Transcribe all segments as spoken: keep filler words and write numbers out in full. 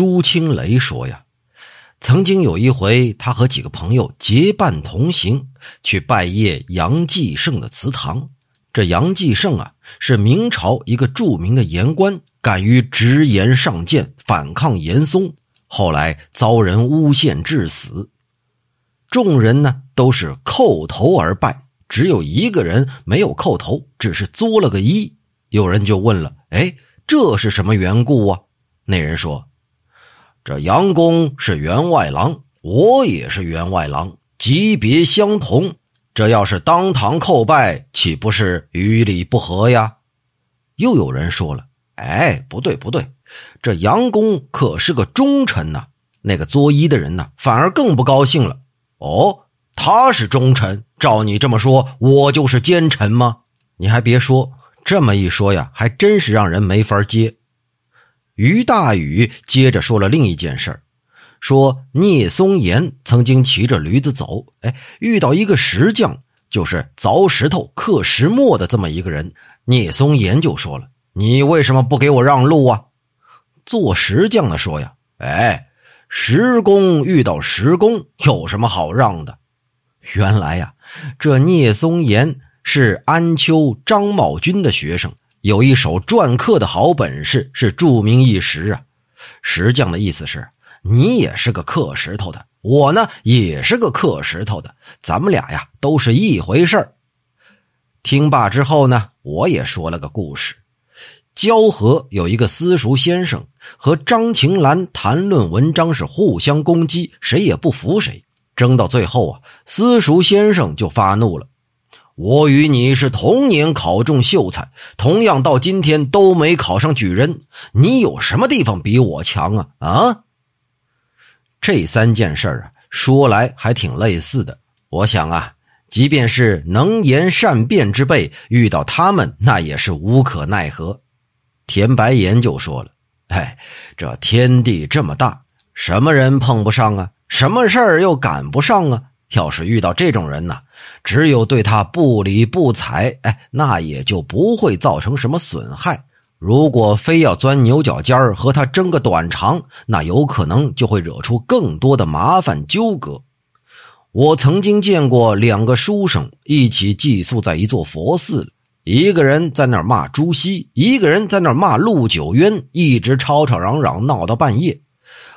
朱清雷说呀，曾经有一回他和几个朋友结伴同行，去拜谒杨继盛的祠堂。这杨继盛啊，是明朝一个著名的言官，敢于直言上谏，反抗严嵩，后来遭人诬陷致死。众人呢都是叩头而拜，只有一个人没有叩头，只是作了个揖。有人就问了，哎，这是什么缘故啊？那人说，这杨公是员外郎，我也是员外郎，级别相同，这要是当堂叩拜，岂不是于理不合呀？又有人说了，哎，不对不对，这杨公可是个忠臣呐、啊。那个作揖的人呢、啊，反而更不高兴了。哦，他是忠臣，照你这么说，我就是奸臣吗？你还别说，这么一说呀，还真是让人没法接。于大禹接着说了另一件事儿，说聂松岩曾经骑着驴子走，哎，遇到一个石匠，就是凿石头刻石墨的这么一个人。聂松岩就说了，你为什么不给我让路啊？做石匠的说呀，哎，石工遇到石工，有什么好让的？原来呀、啊，这聂松岩是安丘张茂军的学生，有一手篆刻的好本事，是著名一时啊。石匠的意思是，你也是个刻石头的，我呢也是个刻石头的，咱们俩呀都是一回事儿。听罢之后呢，我也说了个故事。交河有一个私塾先生，和张晴岚谈论文章是互相攻击，谁也不服谁，争到最后啊，私塾先生就发怒了。我与你是同年考中秀才，同样到今天都没考上举人，你有什么地方比我强啊？啊，这三件事啊，说来还挺类似的。我想啊，即便是能言善辩之辈，遇到他们那也是无可奈何。田白岩就说了，哎，这天地这么大，什么人碰不上啊？什么事儿又赶不上啊？要是遇到这种人呢、啊，只有对他不理不睬，哎，那也就不会造成什么损害。如果非要钻牛角尖儿和他争个短长，那有可能就会惹出更多的麻烦纠葛。我曾经见过两个书生一起寄宿在一座佛寺，一个人在那儿骂朱熹，一个人在那儿骂陆九渊，一直吵吵嚷嚷闹到半夜。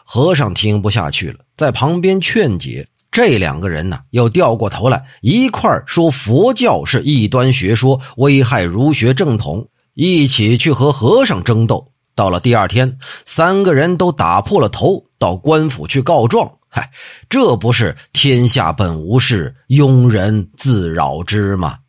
和尚听不下去了，在旁边劝解。这两个人呢、啊，又掉过头来一块儿说佛教是异端学说，危害儒学正统，一起去和和尚争斗。到了第二天，三个人都打破了头，到官府去告状。嗨，这不是天下本无事，庸人自扰之吗？